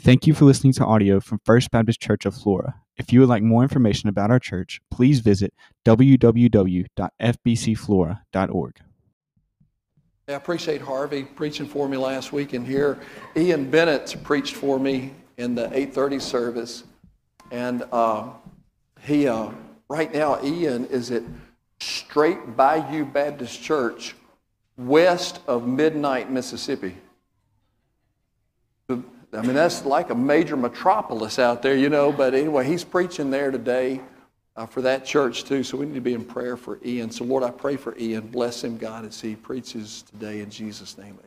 Thank you for listening to audio from First Baptist Church of Flora. If you would like more information about our church, please visit www.fbcflora.org. I appreciate Harvey preaching for me last week in here. Ian Bennett preached for me in the 8:30 service, and he right now Ian is at Straight Bayou Baptist Church, west of Midnight, Mississippi. I mean, that's like a major metropolis out there, you know. But anyway, he's preaching there today for that church too. So we need to be in prayer for Ian. So Lord, I pray for Ian. Bless him, God, as he preaches today in Jesus' name.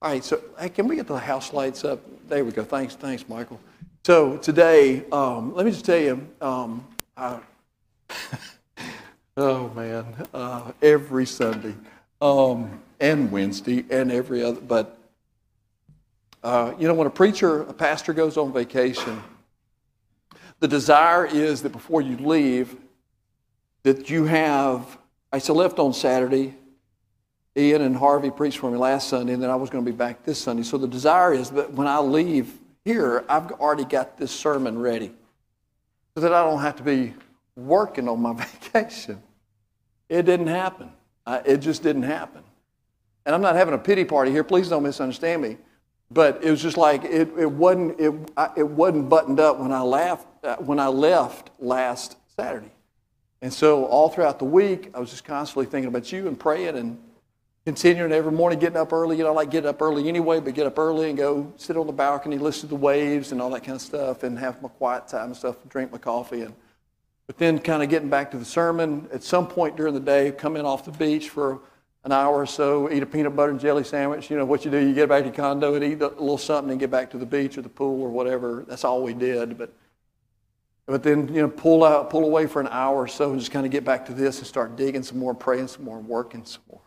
All right. So hey, can we get the house lights up? There we go. Thanks, Michael. So today, let me just tell you, every Sunday and Wednesday and every other, but. You know, when a pastor goes on vacation, the desire is that before you leave, that you have, I left on Saturday. Ian and Harvey preached for me last Sunday, and then I was going to be back this Sunday. So the desire is that when I leave here, I've already got this sermon ready so that I don't have to be working on my vacation. It didn't happen. It just didn't happen. And I'm not having a pity party here. Please don't misunderstand me. But it was just like it wasn't buttoned up when I left last Saturday, and so all throughout the week I was just constantly thinking about you and praying and continuing every morning getting up early. You know, I like getting up early anyway, but get up early and go sit on the balcony, listen to the waves and all that kind of stuff, and have my quiet time and stuff, and drink my coffee, but then kind of getting back to the sermon at some point during the day, come in off the beach for an hour or so, eat a peanut butter and jelly sandwich. You know what you do, you get back to your condo and eat a little something and get back to the beach or the pool or whatever. That's all we did. But then, you know, pull away for an hour or so and just kind of get back to this and start digging some more, praying some more, working some more.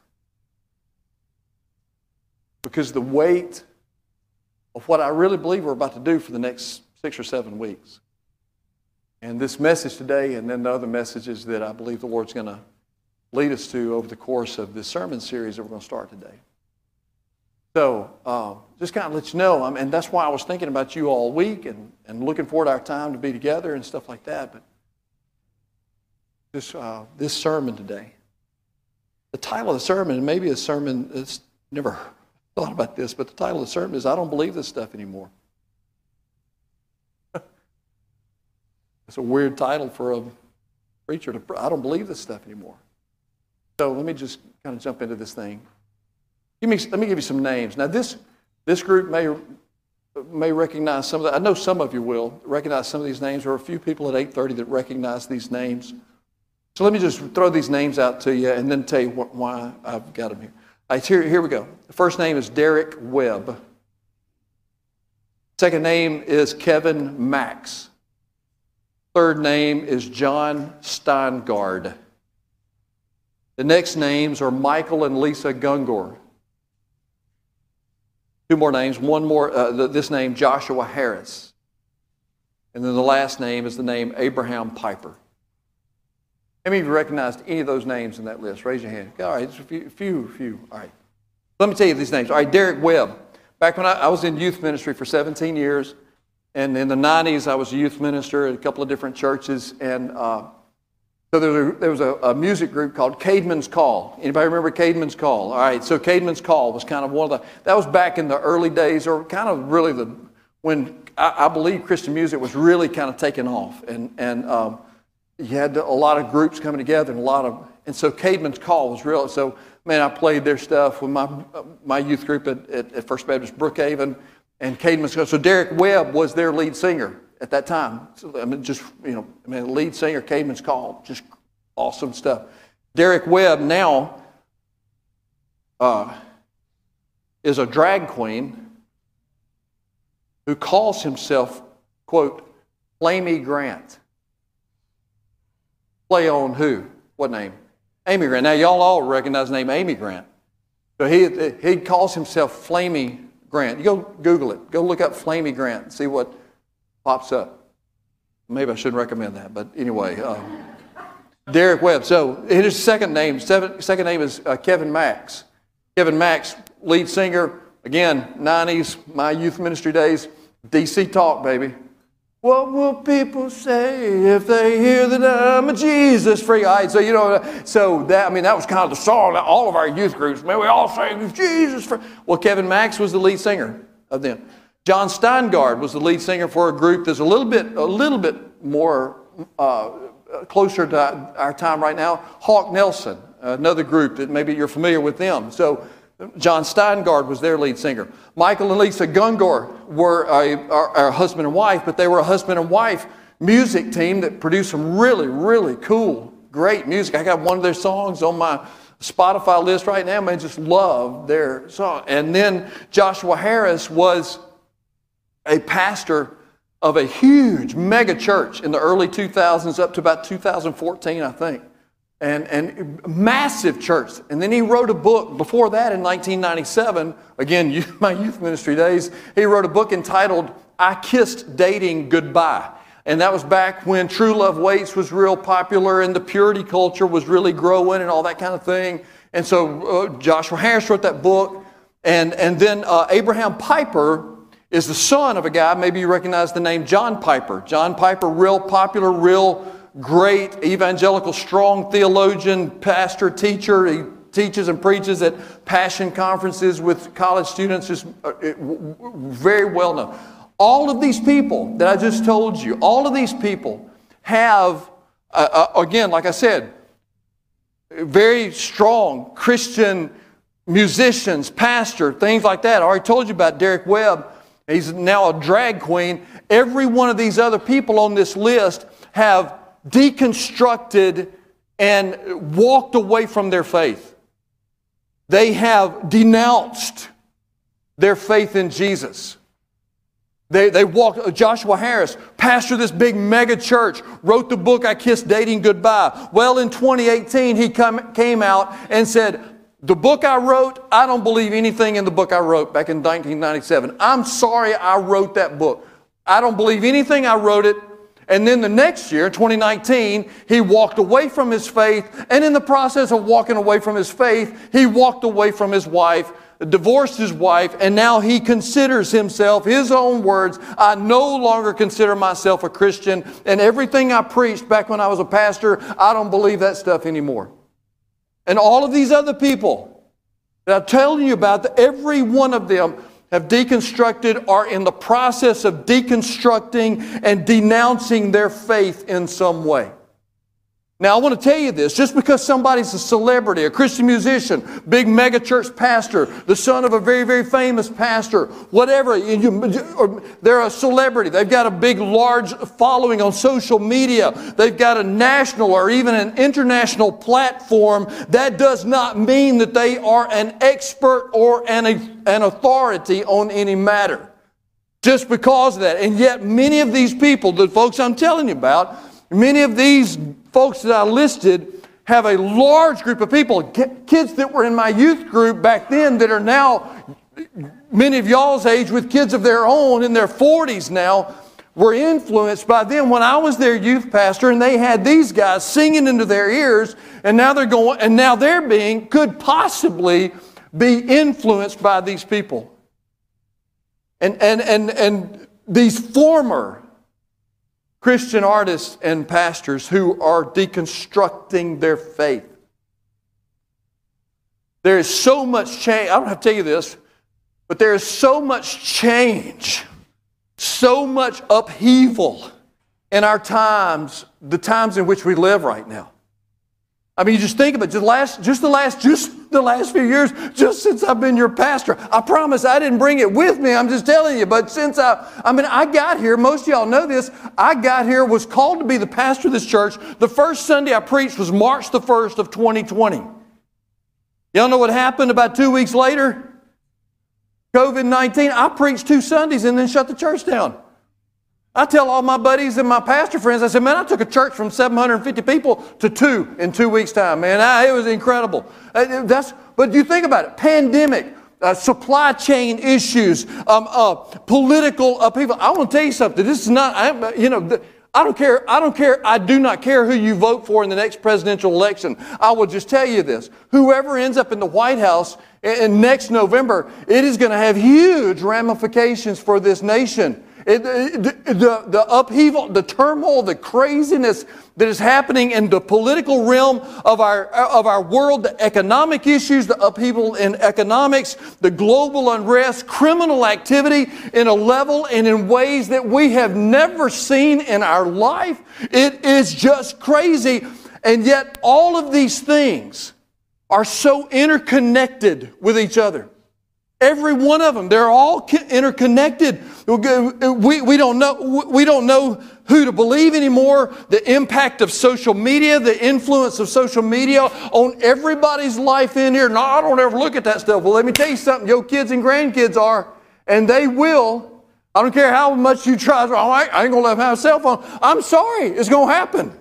Because the weight of what I really believe we're about to do for the next 6 or 7 weeks. And this message today and then the other messages that I believe the Lord's going to lead us to over the course of this sermon series that we're going to start today. So just kind of let you know, and that's why I was thinking about you all week and looking forward to our time to be together and stuff like that. But this sermon today, the title of the sermon, maybe a sermon that's never thought about this, but the title of the sermon is "I Don't Believe This Stuff Anymore." It's a weird title for a preacher to. I don't believe this stuff anymore. So let me just kind of jump into this thing. Let me give you some names. Now this group may recognize some of that. I know some of you will recognize some of these names. There are a few people at 8:30 that recognize these names. So let me just throw these names out to you and then tell you why I've got them here. All right, here we go. The first name is Derek Webb. Second name is Kevin Max. Third name is John Steingard. The next names are Michael and Lisa Gungor. Two more names. One more, this name, Joshua Harris. And then the last name is the name Abraham Piper. How many of you recognized any of those names in that list? Raise your hand. All right, just a few. All right. Let me tell you these names. All right, Derek Webb. Back when I was in youth ministry for 17 years, and in the 90s I was a youth minister at a couple of different churches, and so there was a music group called Caedmon's Call. Anybody remember Caedmon's Call? All right, so Caedmon's Call was kind of one of the... That was back in the early days, or kind of really when I believe Christian music was really kind of taking off. And you had a lot of groups coming together and a lot of... And so Caedmon's Call was real. So, man, I played their stuff with my youth group at First Baptist Brookhaven and Caedmon's Call. So Derek Webb was their lead singer at that time. So, lead singer, Caedmon's Call, just awesome stuff. Derek Webb now is a drag queen who calls himself, quote, Flamey Grant. Play on who? What name? Amy Grant. Now, y'all all recognize the name Amy Grant. So he calls himself Flamey Grant. You go Google it. Go look up Flamey Grant and see what pops up. Maybe I shouldn't recommend that, but anyway. Derek Webb. So his second name. Second name is Kevin Max. Kevin Max, lead singer. Again, 90s, my youth ministry days. DC Talk, baby. What will people say if they hear that I'm a Jesus freak? All right, so, you know, so that, I mean, that was kind of the song that all of our youth groups, man, we all sang Jesus freak. Well, Kevin Max was the lead singer of them. John Steingard was the lead singer for a group that's a little bit more closer to our time right now. Hawk Nelson, another group that maybe you're familiar with them. So John Steingard was their lead singer. Michael and Lisa Gungor were our husband and wife, but they were a husband and wife music team that produced some really, really cool, great music. I got one of their songs on my Spotify list right now. Man, just love their song. And then Joshua Harris was a pastor of a huge mega church in the early 2000s up to about 2014, I think. And massive church. And then he wrote a book before that in 1997, again, my youth ministry days, he wrote a book entitled, I Kissed Dating Goodbye. And that was back when True Love Waits was real popular and the purity culture was really growing and all that kind of thing. And so Joshua Harris wrote that book. And then Abraham Piper is the son of a guy, maybe you recognize the name, John Piper. John Piper, real popular, real great evangelical, strong theologian, pastor, teacher. He teaches and preaches at passion conferences with college students. Just very well known. All of these people that I just told you, all of these people have, again, like I said, very strong Christian musicians, pastor, things like that. I already told you about Derek Webb. He's now a drag queen. Every one of these other people on this list have deconstructed and walked away from their faith. They have denounced their faith in Jesus. They walked. Joshua Harris, pastor of this big mega church, wrote the book, I Kissed Dating Goodbye. Well, in 2018, he came out and said, the book I wrote, I don't believe anything in the book I wrote back in 1997. I'm sorry I wrote that book. I don't believe anything I wrote it. And then the next year, 2019, he walked away from his faith. And in the process of walking away from his faith, he walked away from his wife, divorced his wife, and now he considers himself, his own words, I no longer consider myself a Christian. And everything I preached back when I was a pastor, I don't believe that stuff anymore. And all of these other people that I'm telling you about, every one of them have deconstructed, are in the process of deconstructing and denouncing their faith in some way. Now, I want to tell you this. Just because somebody's a celebrity, a Christian musician, big megachurch pastor, the son of a very, very famous pastor, whatever, they're a celebrity. They've got a big, large following on social media. They've got a national or even an international platform. That does not mean that they are an expert or an authority on any matter. Just because of that. And yet, many of these people, the folks I'm telling you about, many of these folks that I listed have a large group of people, kids that were in my youth group back then that are now, many of y'all's age with kids of their own in their 40s now, were influenced by them when I was their youth pastor, and they had these guys singing into their ears, and now they're going, and now they're being, could possibly be influenced by these people. And these former Christian artists and pastors who are deconstructing their faith. There is so much change. I don't have to tell you this, but there is so much change, so much upheaval in our times, the times in which we live right now. I mean, you just think about it. Just the last few years, just since I've been your pastor. I promise I didn't bring it with me. I'm just telling you. But since I got here, most of y'all know this. I got here, was called to be the pastor of this church. The first Sunday I preached was March the 1st of 2020. Y'all know what happened about 2 weeks later? COVID-19. I preached 2 Sundays and then shut the church down. I tell all my buddies and my pastor friends, I said, man, I took a church from 750 people to 2 in 2 weeks' time, man. It was incredible. But you think about it. Pandemic, supply chain issues, political upheaval. I want to tell you something. This is not, I do not care who you vote for in the next presidential election. I will just tell you this. Whoever ends up in the White House in next November, it is going to have huge ramifications for this nation. The upheaval, the turmoil, the craziness that is happening in the political realm of our world, the economic issues, the upheaval in economics, the global unrest, criminal activity in a level and in ways that we have never seen in our life. It is just crazy. And yet all of these things are so interconnected with each other. Every one of them, they're all interconnected. We don't know who to believe anymore. The impact of social media, the influence of social media on everybody's life in here. No, I don't ever look at that stuff. Well, let me tell you something. Your kids and grandkids are, and they will. I don't care how much you try. Oh, I ain't going to have a cell phone. I'm sorry. It's going to happen.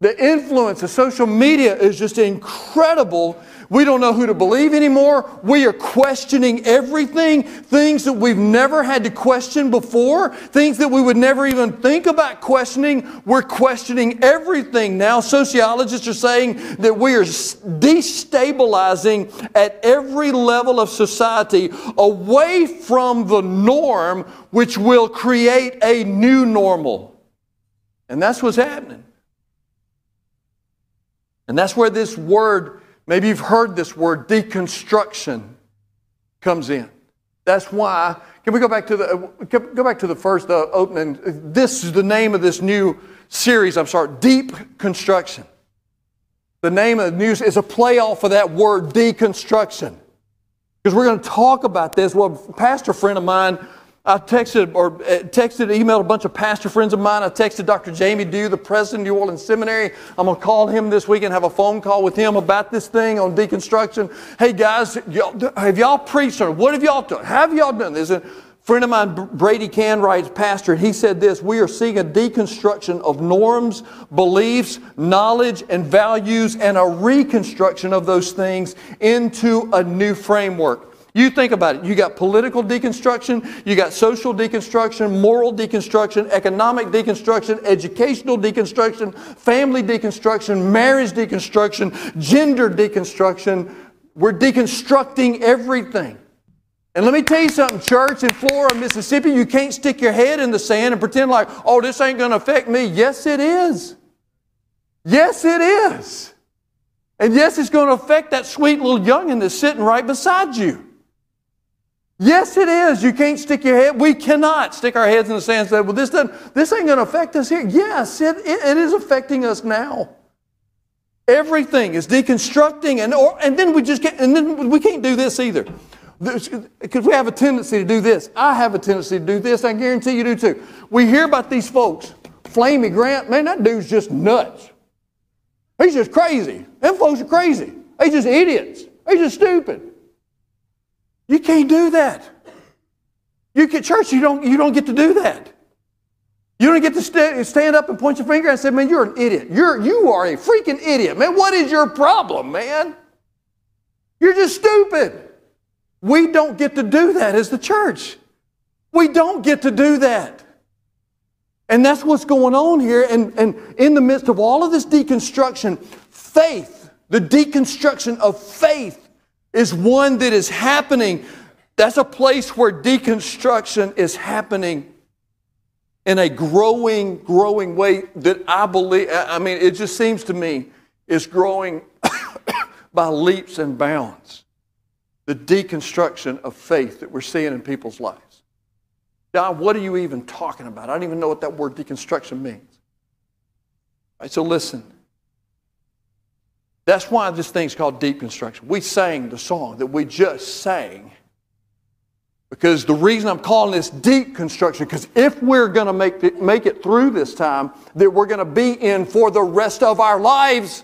The influence of social media is just incredible. We don't know who to believe anymore. We are questioning everything, things that we've never had to question before, things that we would never even think about questioning. We're questioning everything now. Sociologists are saying that we are destabilizing at every level of society away from the norm, which will create a new normal. And that's what's happening. And that's where this word, maybe you've heard this word, deconstruction, comes in. That's why. Can we go back to the first opening? This is the name of this new series. I'm sorry, Deep Construction. The name of the news is a playoff of that word, deconstruction, because we're going to talk about this. Well, a pastor friend of mine, I emailed a bunch of pastor friends of mine. I texted Dr. Jamie Dew, the president of New Orleans Seminary. I'm going to call him this week and have a phone call with him about this thing on deconstruction. Hey, guys, have y'all preached or what have y'all done? Have y'all done this? A friend of mine, Brady Canwright's pastor, and he said this: we are seeing a deconstruction of norms, beliefs, knowledge, and values, and a reconstruction of those things into a new framework. You think about it. You got political deconstruction, you got social deconstruction, moral deconstruction, economic deconstruction, educational deconstruction, family deconstruction, marriage deconstruction, gender deconstruction. We're deconstructing everything. And let me tell you something, church, in Flora, Mississippi, you can't stick your head in the sand and pretend like, oh, this ain't going to affect me. Yes, it is. Yes, it is. And yes, it's going to affect that sweet little young'un that's sitting right beside you. Yes, it is. You can't stick your head. We cannot stick our heads in the sand and say, well, this ain't going to affect us here. Yes, it is affecting us now. Everything is deconstructing, and then we can't do this either. Because we have a tendency to do this. I have a tendency to do this. I guarantee you do too. We hear about these folks. Flamey Grant, man, that dude's just nuts. He's just crazy. Them folks are crazy. They're just idiots. They're just stupid. You can't do that. Church, you don't get to do that. You don't get to stand up and point your finger and say, man, you're an idiot. You are a freaking idiot. Man, what is your problem, man? You're just stupid. We don't get to do that as the church. We don't get to do that. And that's what's going on here. And in the midst of all of this deconstruction, faith, the deconstruction of faith, is one that is happening. That's a place where deconstruction is happening in a growing way that I believe, I mean, it just seems to me, is growing by leaps and bounds. The deconstruction of faith that we're seeing in people's lives. John, what are you even talking about? I don't even know what that word deconstruction means. All right, so listen. That's why this thing's called deep construction. We sang the song that we just sang, because the reason I'm calling this deep construction, because if we're going to make it through this time that we're going to be in for the rest of our lives.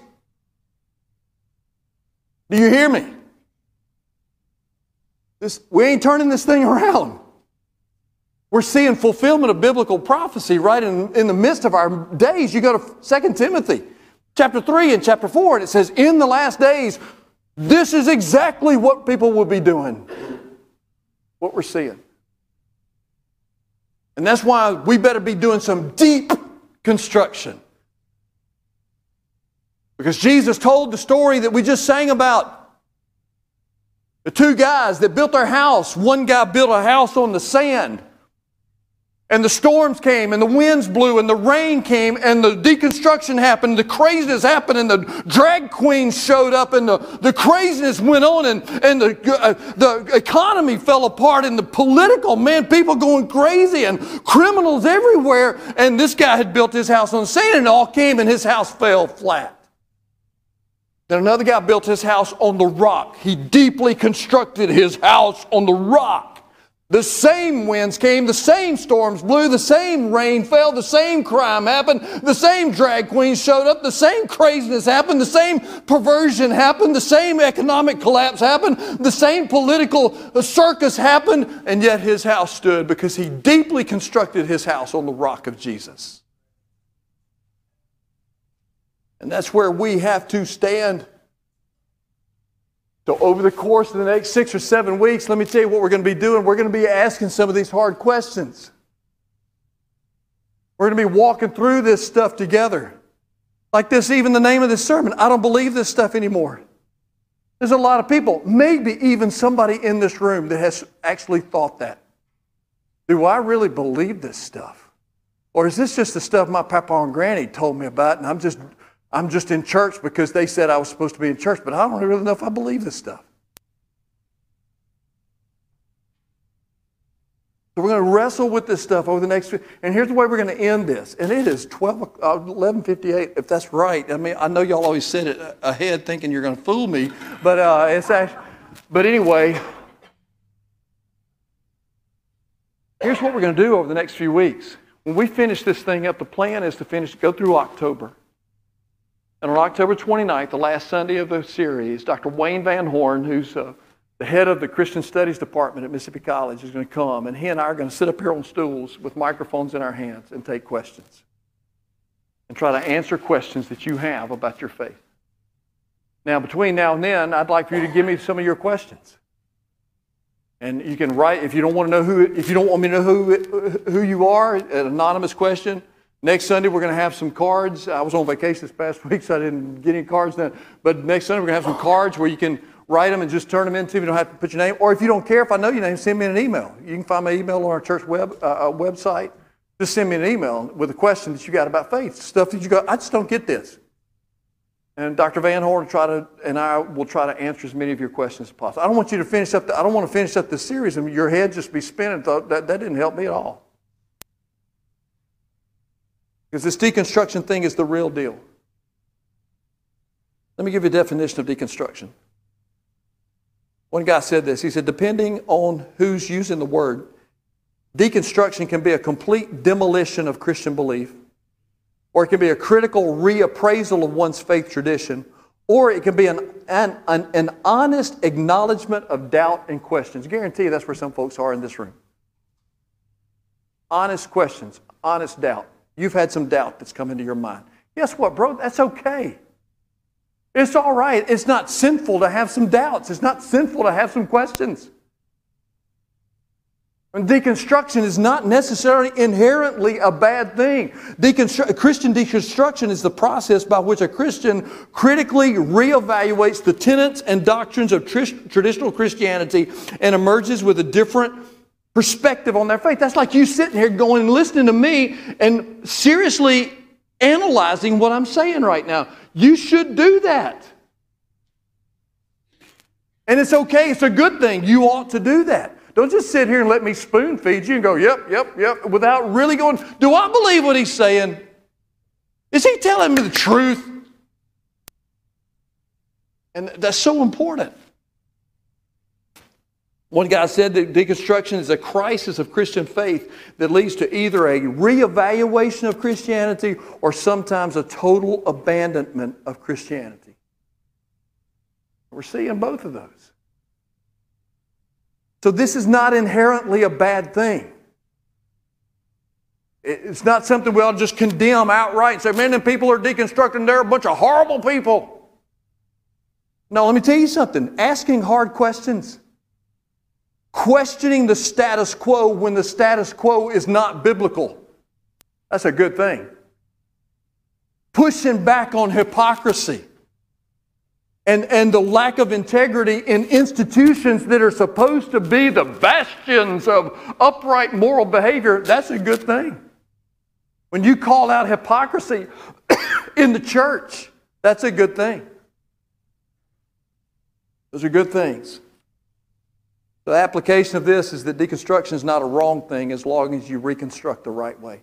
Do you hear me? We ain't turning this thing around. We're seeing fulfillment of biblical prophecy right in the midst of our days. You go to 2 Timothy. Chapter 3 and chapter 4, and it says, in the last days, this is exactly what people will be doing, what we're seeing. And that's why we better be doing some deep construction. Because Jesus told the story that we just sang about. The two guys that built their house. One guy built a house on the sand. And the storms came, and the winds blew, and the rain came, and the deconstruction happened, the craziness happened, and the drag queens showed up, and the craziness went on, and the economy fell apart, and the political, man, people going crazy, and criminals everywhere. And this guy had built his house on sand, and it all came, and his house fell flat. Then another guy built his house on the rock. He deeply constructed his house on the rock. The same winds came, the same storms blew, the same rain fell, the same crime happened, the same drag queens showed up, the same craziness happened, the same perversion happened, the same economic collapse happened, the same political circus happened, and yet his house stood because he deeply constructed his house on the rock of Jesus. And that's where we have to stand. So over the course of the next 6 or 7 weeks, let me tell you what we're going to be doing. We're going to be asking some of these hard questions. We're going to be walking through this stuff together. Like this, even the name of this sermon, I don't believe this stuff anymore. There's a lot of people, maybe even somebody in this room that has actually thought that. Do I really believe this stuff? Or is this just the stuff my papa and granny told me about and I'm just in church because they said I was supposed to be in church, but I don't really know if I believe this stuff. So we're going to wrestle with this stuff over the next few, and here's the way we're going to end this. And it is 11:58, if that's right. I mean, I know y'all always said it ahead thinking you're going to fool me, but it's actually, but anyway, here's what we're going to do over the next few weeks. When we finish this thing up, the plan is to go through October. And on October 29th, the last Sunday of the series, Dr. Wayne Van Horn, who's the head of the Christian Studies Department at Mississippi College, is going to come. And he and I are going to sit up here on stools with microphones in our hands and take questions. And try to answer questions that you have about your faith. Now, between now and then, I'd like for you to give me some of your questions. And you can write, if you don't want me to know who you are, an anonymous question. Next Sunday, we're going to have some cards. I was on vacation this past week, so I didn't get any cards done. But next Sunday, we're going to have some cards where you can write them and just turn them in to me. You don't have to put your name. Or if you don't care, if I know your name, send me an email. You can find my email on our church website. Just send me an email with a question that you got about faith, stuff that you go, I just don't get this. And Dr. Van Horn and I will try to answer as many of your questions as possible. I don't want you to finish up. I don't want to finish up the series and your head just be spinning. That didn't help me at all. Because this deconstruction thing is the real deal. Let me give you a definition of deconstruction. One guy said this. He said, depending on who's using the word, deconstruction can be a complete demolition of Christian belief, or it can be a critical reappraisal of one's faith tradition, or it can be an honest acknowledgement of doubt and questions. I guarantee you that's where some folks are in this room. Honest questions, honest doubt. You've had some doubt that's come into your mind. Guess what, bro? That's okay. It's all right. It's not sinful to have some doubts. It's not sinful to have some questions. And deconstruction is not necessarily inherently a bad thing. Christian deconstruction is the process by which a Christian critically reevaluates the tenets and doctrines of traditional Christianity and emerges with a different perspective on their faith. That's like you sitting here going and listening to me and seriously analyzing what I'm saying right now. You should do that. And it's okay. It's a good thing. You ought to do that. Don't just sit here and let me spoon feed you and go, yep, yep, yep, without really going, do I believe what he's saying? Is he telling me the truth? And that's so important. One guy said that deconstruction is a crisis of Christian faith that leads to either a reevaluation of Christianity or sometimes a total abandonment of Christianity. We're seeing both of those. So this is not inherently a bad thing. It's not something we ought to just condemn outright and say, man, them people are deconstructing, they're a bunch of horrible people. No, let me tell you something. Asking hard questions, questioning the status quo when the status quo is not biblical. That's a good thing. pushing back on hypocrisy and the lack of integrity in institutions that are supposed to be the bastions of upright moral behavior, that's a good thing. When you call out hypocrisy in the church, that's a good thing. Those are good things. The application of this is that deconstruction is not a wrong thing as long as you reconstruct the right way.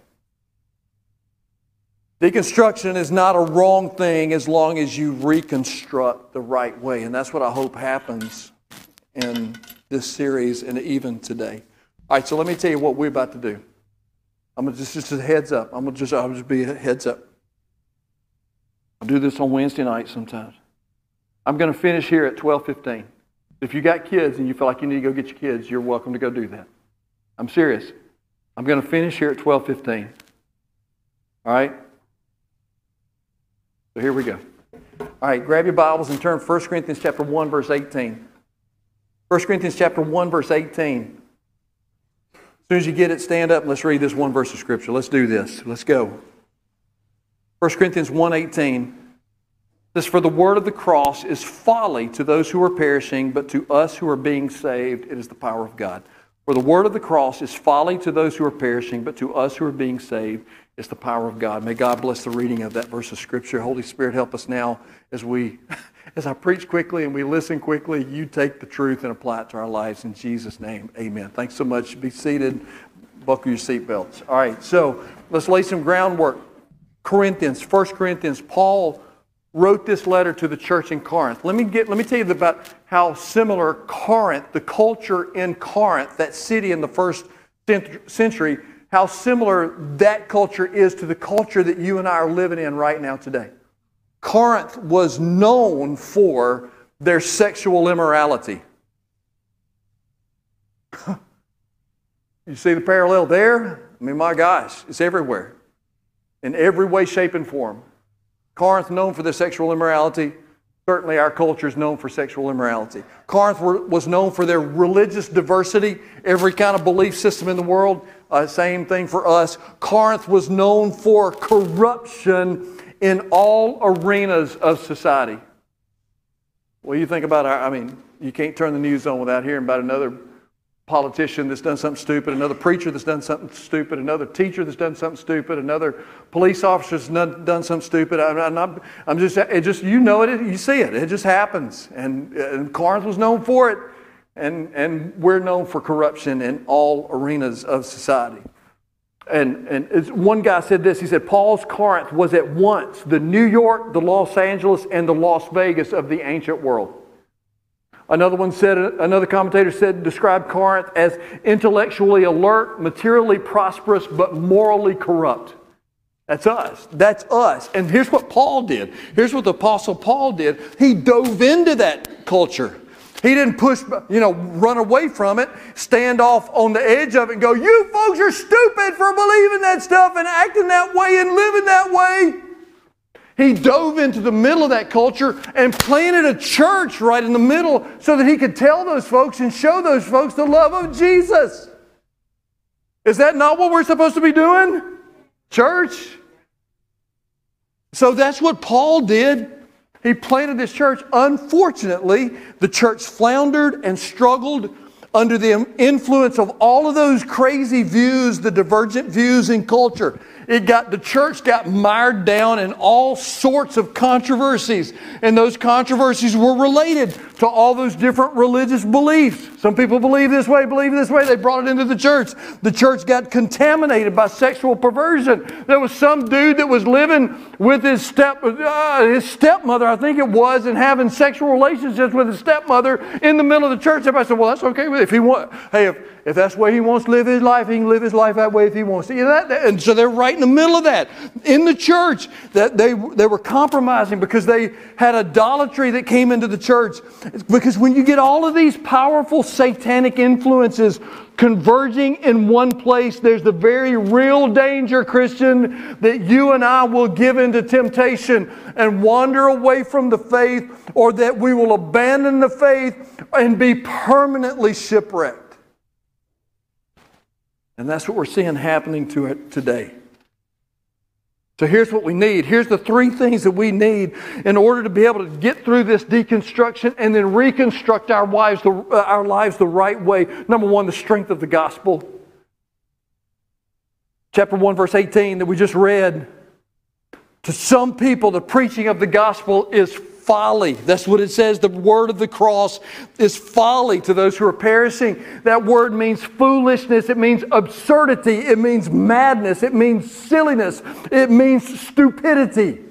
Deconstruction is not a wrong thing as long as you reconstruct the right way. And that's what I hope happens in this series and even today. All right, so let me tell you what we're about to do. I'm going to just a heads up. I'll just be a heads up. I'll do this on Wednesday night sometimes. I'm going to finish here at 12:15. If you got kids and you feel like you need to go get your kids, you're welcome to go do that. I'm serious. I'm going to finish here at 12:15. All right? So here we go. All right, grab your Bibles and turn to 1 Corinthians chapter 1, verse 18. 1 Corinthians chapter 1, verse 18. As soon as you get it, stand up and let's read this one verse of Scripture. Let's do this. Let's go. 1 Corinthians 1:18. This, for the word of the cross is folly to those who are perishing, but to us who are being saved, it is the power of God. For the word of the cross is folly to those who are perishing, but to us who are being saved, it's the power of God. May God bless the reading of that verse of Scripture. Holy Spirit, help us now as I preach quickly and we listen quickly. You take the truth and apply it to our lives in Jesus' name. Amen. Thanks so much. Be seated. Buckle your seatbelts. All right, so let's lay some groundwork. Corinthians, 1 Corinthians, Paul wrote this letter to the church in Corinth. Let me tell you about how similar Corinth, the culture in Corinth, that city in the first century, how similar that culture is to the culture that you and I are living in right now today. Corinth was known for their sexual immorality. You see the parallel there? I mean, my gosh, it's everywhere. In every way, shape, and form. Corinth known for their sexual immorality. Certainly our culture is known for sexual immorality. Corinth was known for their religious diversity, every kind of belief system in the world. Same thing for us. Corinth was known for corruption in all arenas of society. Well, you think about you can't turn the news on without hearing about another politician that's done something stupid, another preacher that's done something stupid, another teacher that's done something stupid, another police officer that's done something stupid. You see it. It just happens. And Corinth was known for it. And we're known for corruption in all arenas of society. And one guy said this. He said, Paul's Corinth was at once the New York, the Los Angeles, and the Las Vegas of the ancient world. Another commentator said, described Corinth as intellectually alert, materially prosperous, but morally corrupt. That's us. That's us. And here's what Paul did. Here's what the Apostle Paul did. He dove into that culture. He didn't run away from it, stand off on the edge of it and go, you folks are stupid for believing that stuff and acting that way and living that way. He dove into the middle of that culture and planted a church right in the middle so that he could tell those folks and show those folks the love of Jesus. Is that not what we're supposed to be doing? Church? So that's what Paul did. He planted this church. Unfortunately, the church floundered and struggled under the influence of all of those crazy views, the divergent views in culture. The church got mired down in all sorts of controversies, and those controversies were related to all those different religious beliefs. Some people believe this way. They brought it into the church. The church got contaminated by sexual perversion. There was some dude that was living with his stepmother, I think it was, and having sexual relationships with his stepmother in the middle of the church. Everybody said, well, that's okay with it. If that's the way he wants to live his life, he can live his life that way if he wants to. And so they're right in the middle of that. In the church, that they were compromising because they had idolatry that came into the church. Because when you get all of these powerful satanic influences converging in one place, there's the very real danger, Christian, that you and I will give into temptation and wander away from the faith, or that we will abandon the faith and be permanently shipwrecked. And that's what we're seeing happening to it today. So here's what we need. Here's the three things that we need in order to be able to get through this deconstruction and then reconstruct our lives the right way. Number one, the strength of the gospel. Chapter 1, verse 18 that we just read. To some people, the preaching of the gospel is folly. That's what it says. The word of the cross is folly to those who are perishing. That word means foolishness. It means absurdity. It means madness. It means silliness. It means stupidity.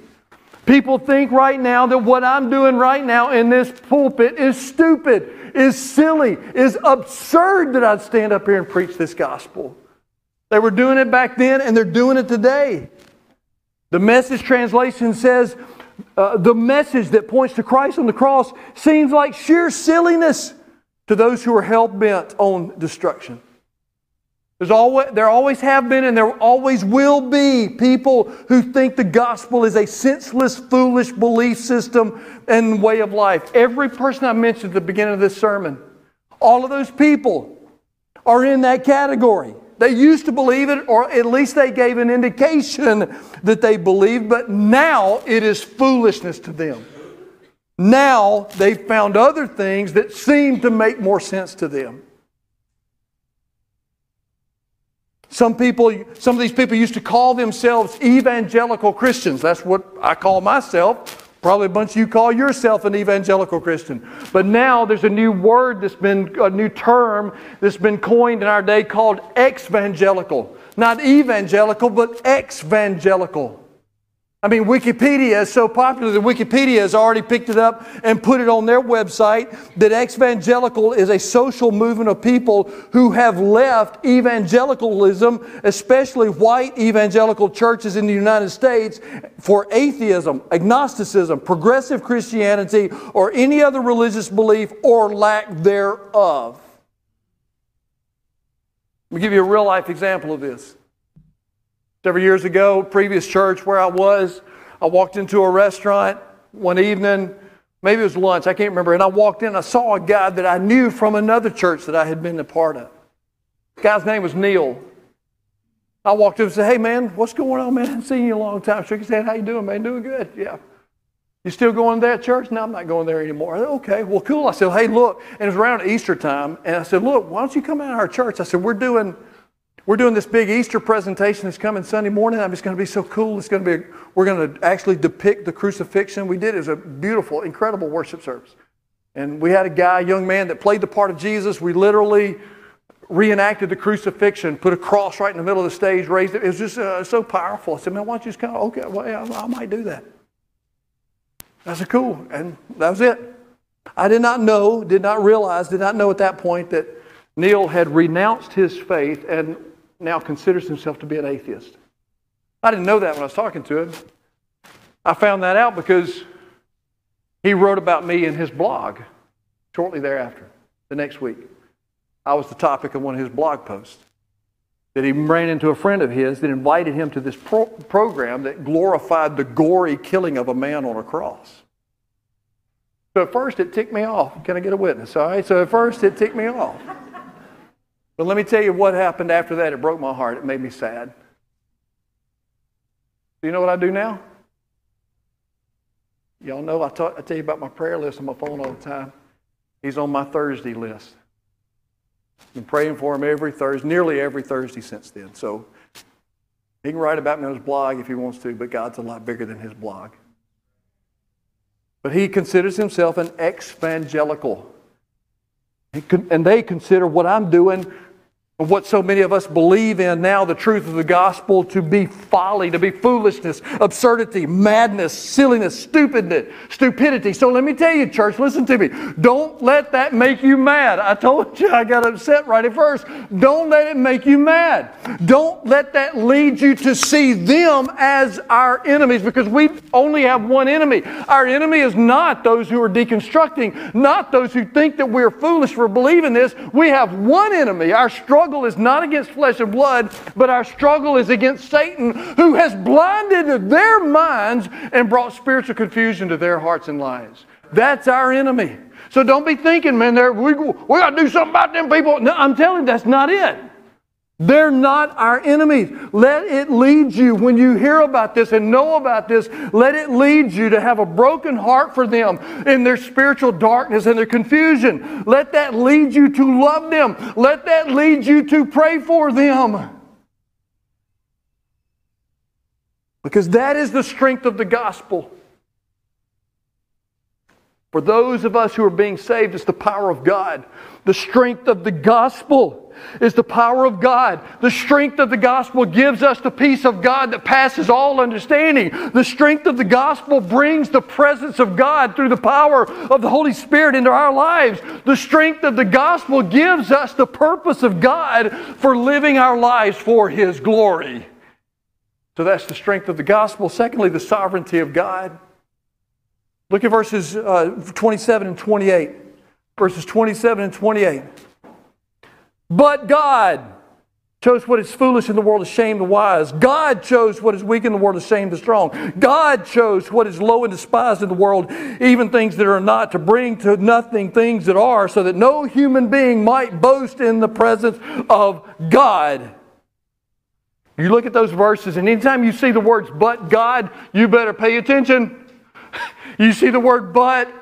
People think right now that what I'm doing right now in this pulpit is stupid, is silly, is absurd that I'd stand up here and preach this gospel. They were doing it back then, and they're doing it today. The Message translation says, the message that points to Christ on the cross seems like sheer silliness to those who are hell-bent on destruction. There always have been and there always will be people who think the gospel is a senseless, foolish belief system and way of life. Every person I mentioned at the beginning of this sermon, all of those people are in that category. They used to believe it, or at least they gave an indication that they believed, but now it is foolishness to them. Now they've found other things that seem to make more sense to them. Some of these people used to call themselves evangelical Christians. That's what I call myself. Probably a bunch of you call yourself an evangelical Christian. But now there's a new term that's been coined in our day called exvangelical. Not evangelical, but exvangelical. I mean, Wikipedia is so popular that Wikipedia has already picked it up and put it on their website that exvangelical is a social movement of people who have left evangelicalism, especially white evangelical churches in the United States, for atheism, agnosticism, progressive Christianity, or any other religious belief or lack thereof. Let me give you a real-life example of this. Several years ago, previous church where I was, I walked into a restaurant one evening, maybe it was lunch, I can't remember, and I walked in, I saw a guy that I knew from another church that I had been a part of. The guy's name was Neil. I walked up and said, "Hey man, what's going on, man? I haven't seen you in a long time." Shook his hand, "How you doing, man?" "Doing good, yeah." "You still going to that church?" "No, I'm not going there anymore." I said, "Okay, well cool." I said, "Hey look," and it was around Easter time, and I said, "Look, why don't you come out of our church?" I said, We're doing this big Easter presentation that's coming Sunday morning. It's going to be so cool. We're going to actually depict the crucifixion." We did. It was a beautiful, incredible worship service. And we had a young man that played the part of Jesus. We literally reenacted the crucifixion, put a cross right in the middle of the stage, raised it. It was just so powerful. I said, "Man, why don't you just come?" "Okay, well, yeah, I might do that." I said, "Cool." And that was it. I did not know at that point that Neil had renounced his faith and now considers himself to be an atheist. I didn't know that when I was talking to him. I found that out because he wrote about me in his blog shortly thereafter, the next week. I was the topic of one of his blog posts. That he ran into a friend of his that invited him to this program that glorified the gory killing of a man on a cross. So at first it ticked me off. Can I get a witness? All right. So at first it ticked me off. But let me tell you what happened after that. It broke my heart. It made me sad. Do you know what I do now? Y'all know I tell you about my prayer list on my phone all the time. He's on my Thursday list. I've been praying for him nearly every Thursday since then. So he can write about me on his blog if he wants to, but God's a lot bigger than his blog. But he considers himself an ex-evangelical. And they consider what I'm doing and what so many of us believe in now, the truth of the gospel, to be folly, to be foolishness, absurdity, madness, silliness, stupidity. So let me tell you, church, listen to me. Don't let that make you mad. I told you I got upset right at first. Don't let it make you mad. Don't let that lead you to see them as our enemies, because we only have one enemy. Our enemy is not those who are deconstructing, not those who think that we're foolish for believing this. We have one enemy. Our struggle is not against flesh and blood, but our struggle is against Satan, who has blinded their minds and brought spiritual confusion to their hearts and lives. That's our enemy. So don't be thinking, "Man, we got to do something about them people." No, I'm telling you, that's not it. They're not our enemies. Let it lead you, when you hear about this and know about this, let it lead you to have a broken heart for them in their spiritual darkness and their confusion. Let that lead you to love them. Let that lead you to pray for them. Because that is the strength of the gospel. For those of us who are being saved, it's the power of God. The strength of the gospel is the power of God. The strength of the gospel gives us the peace of God that passes all understanding. The strength of the gospel brings the presence of God through the power of the Holy Spirit into our lives. The strength of the gospel gives us the purpose of God for living our lives for His glory. So that's the strength of the gospel. Secondly, the sovereignty of God. Look at verses 27 and 28. Verses 27 and 28. But God chose what is foolish in the world to shame the wise. God chose what is weak in the world to shame the strong. God chose what is low and despised in the world, even things that are not, to bring to nothing things that are, so that no human being might boast in the presence of God. You look at those verses, and anytime you see the words, but God, you better pay attention. You see the word but,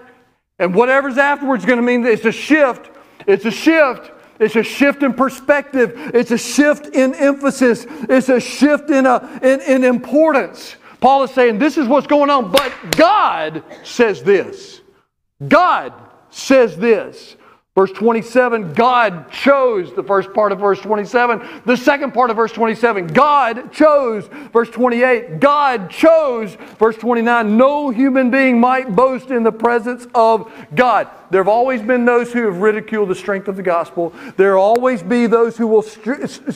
and whatever's afterwards is going to mean that it's a shift. It's a shift. It's a shift in perspective. It's a shift in emphasis. It's a shift in importance. Paul is saying this is what's going on, but God says this. God says this. Verse 27, God chose the first part of verse 27. The second part of verse 27, God chose. Verse 28, God chose. Verse 29, no human being might boast in the presence of God. There have always been those who have ridiculed the strength of the gospel. There will always be those who will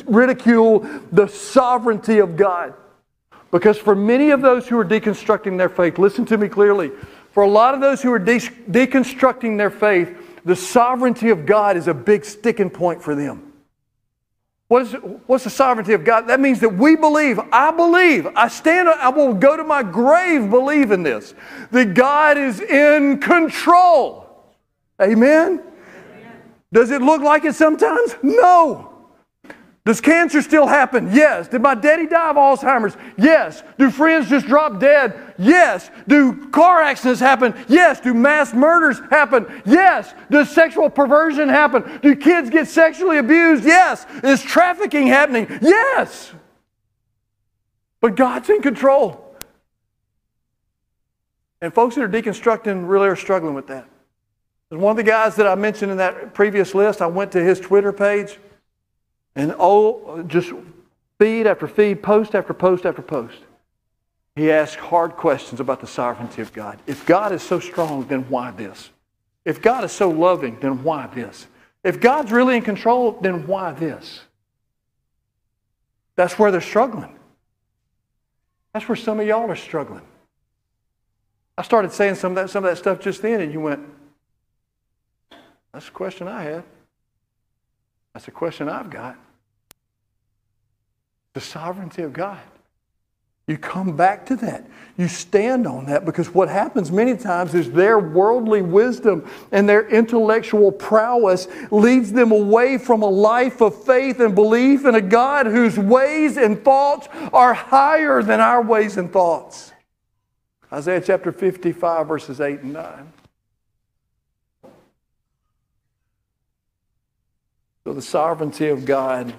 ridicule the sovereignty of God. Because for many of those who are deconstructing their faith, listen to me clearly, for a lot of those who are deconstructing their faith, the sovereignty of God is a big sticking point for them. What's the sovereignty of God? That means that we believe, I will go to my grave believing this, that God is in control. Amen? Amen. Does it look like it sometimes? No. Does cancer still happen? Yes. Did my daddy die of Alzheimer's? Yes. Do friends just drop dead? Yes. Do car accidents happen? Yes. Do mass murders happen? Yes. Does sexual perversion happen? Do kids get sexually abused? Yes. Is trafficking happening? Yes. But God's in control. And folks that are deconstructing really are struggling with that. One of the guys that I mentioned in that previous list, I went to his Twitter page. And just feed after feed, post after post after post. He asked hard questions about the sovereignty of God. If God is so strong, then why this? If God is so loving, then why this? If God's really in control, then why this? That's where they're struggling. That's where some of y'all are struggling. I started saying some of that stuff just then, and you went, that's a question I had. That's a question I've got. The sovereignty of God. You come back to that. You stand on that, because what happens many times is their worldly wisdom and their intellectual prowess leads them away from a life of faith and belief in a God whose ways and thoughts are higher than our ways and thoughts. Isaiah chapter 55, verses 8 and 9. So the sovereignty of God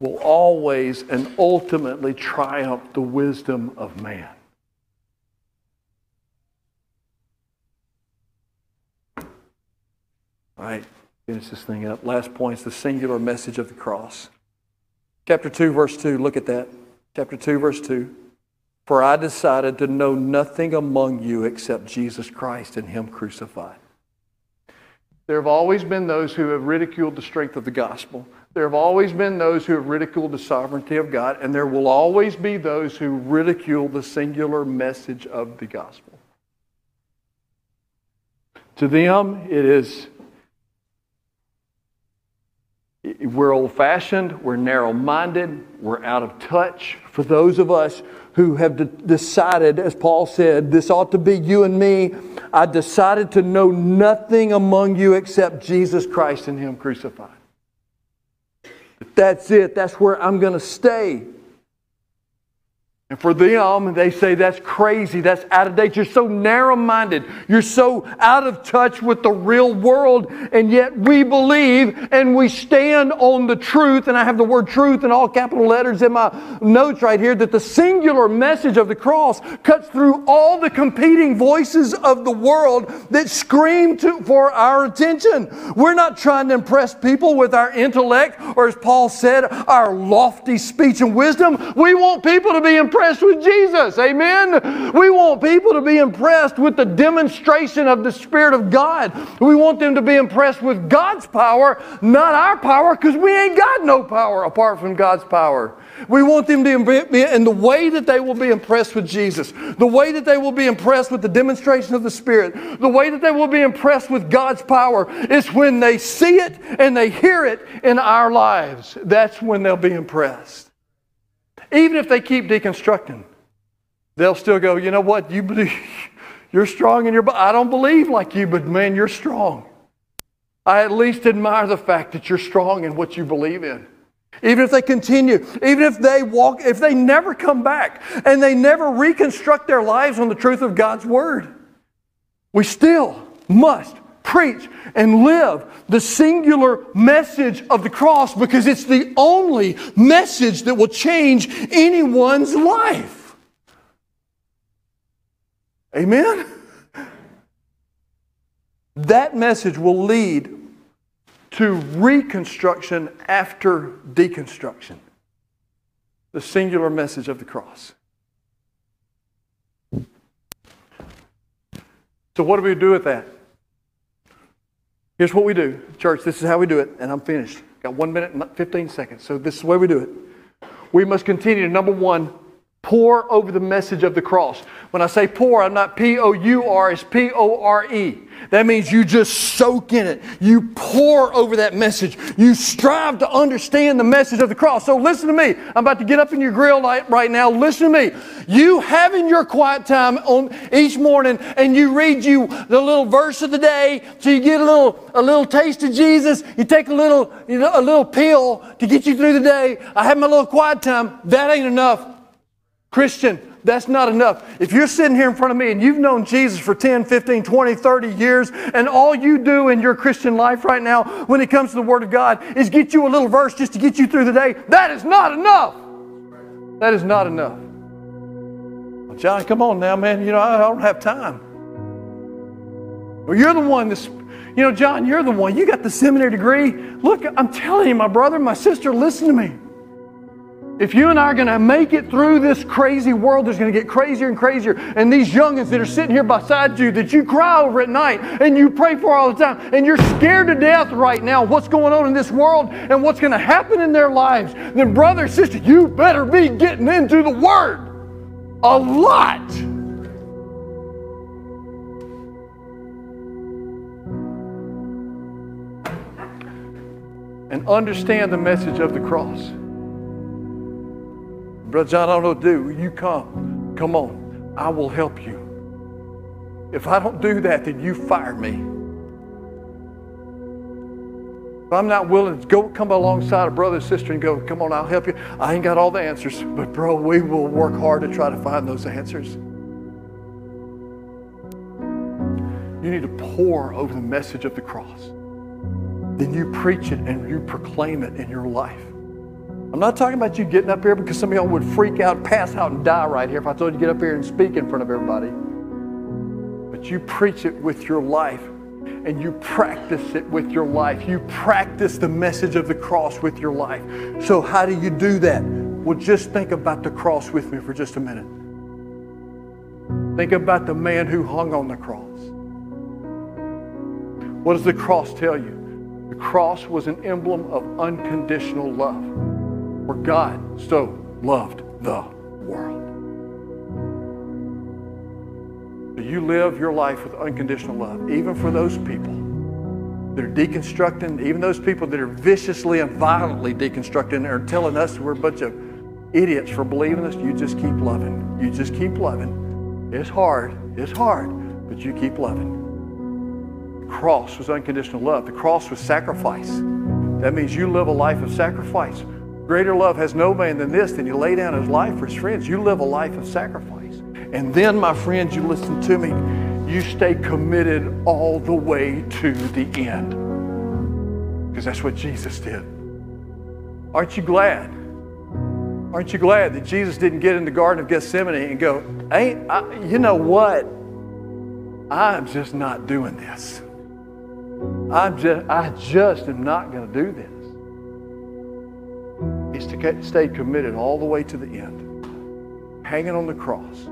will always and ultimately triumph the wisdom of man. All right, finish this thing up. Last point is the singular message of the cross. Chapter 2, verse 2, look at that. Chapter 2, verse 2. For I decided to know nothing among you except Jesus Christ and Him crucified. There have always been those who have ridiculed the strength of the gospel. There have always been those who have ridiculed the sovereignty of God, and there will always be those who ridicule the singular message of the gospel. To them, it is, we're old-fashioned, we're narrow-minded, we're out of touch. For those of us who have decided, as Paul said, this ought to be you and me. I decided to know nothing among you except Jesus Christ and Him crucified. That's it. That's where I'm going to stay. And for them, they say, that's crazy. That's out of date. You're so narrow-minded. You're so out of touch with the real world. And yet we believe and we stand on the truth. And I have the word truth in all capital letters in my notes right here, that the singular message of the cross cuts through all the competing voices of the world that scream for our attention. We're not trying to impress people with our intellect or, as Paul said, our lofty speech and wisdom. We want people to be impressed with Jesus. Amen? We want people to be impressed with the demonstration of the Spirit of God. We want them to be impressed with God's power, not our power, because we ain't got no power apart from God's power. We want them to be, and the way that they will be impressed with Jesus, the way that they will be impressed with the demonstration of the Spirit, the way that they will be impressed with God's power is when they see it and they hear it in our lives. That's when they'll be impressed. Even if they keep deconstructing, they'll still go, you know what, you believe, you're strong in your body. I don't believe like you, but man, you're strong. I at least admire the fact that you're strong in what you believe in. Even if they continue, even if they walk, if they never come back and they never reconstruct their lives on the truth of God's Word, we still must preach and live the singular message of the cross, because it's the only message that will change anyone's life. Amen? That message will lead to reconstruction after deconstruction. The singular message of the cross. So what do we do with that? Here's what we do. Church, this is how we do it, and I'm finished. Got 1 minute and 15 seconds, so this is the way we do it. We must continue to, number one, pour over the message of the cross. When I say pour, I'm not P-O-U-R, it's P-O-R-E. That means you just soak in it. You pour over that message. You strive to understand the message of the cross. So listen to me. I'm about to get up in your grill right now. Listen to me. You have in your quiet time on each morning, and you read you the little verse of the day, so you get a little taste of Jesus. You take a little pill to get you through the day. I have my little quiet time. That ain't enough. Christian, that's not enough. If you're sitting here in front of me and you've known Jesus for 10, 15, 20, 30 years, and all you do in your Christian life right now when it comes to the Word of God is get you a little verse just to get you through the day, that is not enough. That is not enough. Well, John, come on now, man. You know, I don't have time. Well, you're the one that's, you know, John, you're the one. You got the seminary degree. Look, I'm telling you, my brother, my sister, listen to me. If you and I are going to make it through this crazy world that's going to get crazier and crazier, and these youngins that are sitting here beside you that you cry over at night and you pray for all the time, and you're scared to death right now what's going on in this world and what's going to happen in their lives, then brother, sister, you better be getting into the Word a lot. And understand the message of the cross. Brother John, I don't know what to do. You come. Come on. I will help you. If I don't do that, then you fire me. If I'm not willing to go come alongside a brother or sister and go, come on, I'll help you. I ain't got all the answers, but bro, we will work hard to try to find those answers. You need to pour over the message of the cross. Then you preach it and you proclaim it in your life. I'm not talking about you getting up here, because some of y'all would freak out, pass out, and die right here if I told you to get up here and speak in front of everybody. But you preach it with your life, and you practice it with your life. You practice the message of the cross with your life. So how do you do that? Well, just think about the cross with me for just a minute. Think about the man who hung on the cross. What does the cross tell you? The cross was an emblem of unconditional love. For God so loved the world. So you live your life with unconditional love, even for those people that are deconstructing, even those people that are viciously and violently deconstructing and are telling us we're a bunch of idiots for believing this. You just keep loving. You just keep loving. It's hard, but you keep loving. The cross was unconditional love. The cross was sacrifice. That means you live a life of sacrifice. Greater love has no man than this, than you lay down his life for his friends. You live a life of sacrifice. And then, my friends, you listen to me. You stay committed all the way to the end. Because that's what Jesus did. Aren't you glad? Aren't you glad that Jesus didn't get in the Garden of Gethsemane and go, you know what? I'm just not doing this. I just am not going to do this. He's to stay committed all the way to the end. Hanging on the cross.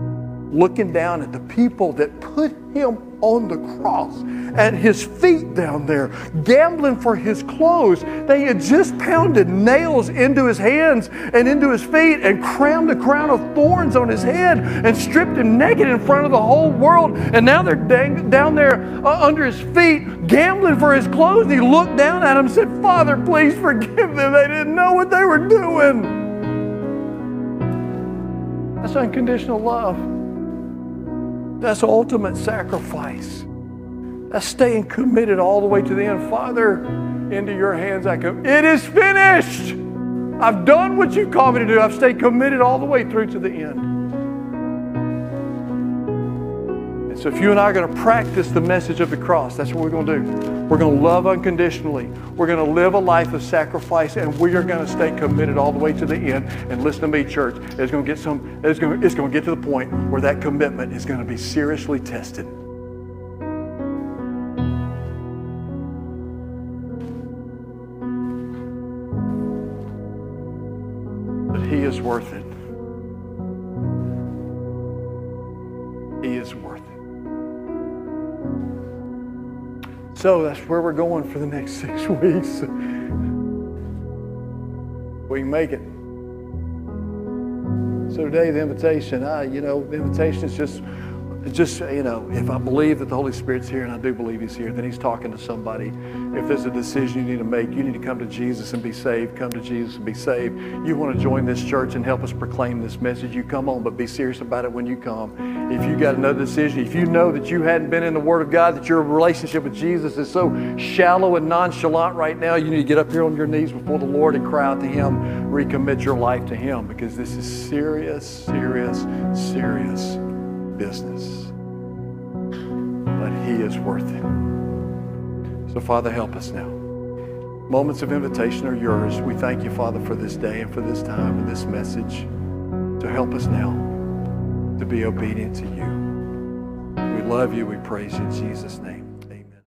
Looking down at the people that put him on the cross, at his feet down there, gambling for his clothes. They had just pounded nails into his hands and into his feet and crammed a crown of thorns on his head and stripped him naked in front of the whole world. And now they're down there under his feet, gambling for his clothes. And he looked down at him and said, "Father, please forgive them. They didn't know what they were doing." That's unconditional love. That's ultimate sacrifice. That's staying committed all the way to the end. Father, into your hands I come. It is finished. I've done what you've called me to do. I've stayed committed all the way through to the end. And so if you and I are going to practice the message of the cross, that's what we're going to do. We're going to love unconditionally. We're going to live a life of sacrifice, and we are going to stay committed all the way to the end. And listen to me, church. It's going to get to the point where that commitment is going to be seriously tested. But He is worth it. He is worth it. So that's where we're going for the next 6 weeks. We can make it. So today, the invitation, the invitation is just, if I believe that the Holy Spirit's here, and I do believe He's here, then He's talking to somebody. If there's a decision you need to make, you need to come to Jesus and be saved. Come to Jesus and be saved. You want to join this church and help us proclaim this message, you come on, but be serious about it when you come. If you got another decision, if you know that you hadn't been in the Word of God, that your relationship with Jesus is so shallow and nonchalant right now, you need to get up here on your knees before the Lord and cry out to Him, recommit your life to Him, because this is serious, serious, serious business, but He is worth it. So Father, help us now. Moments of invitation are yours. We thank you, Father, for this day and for this time and this message. So help us now to be obedient to you. We love you. We praise you in Jesus' name.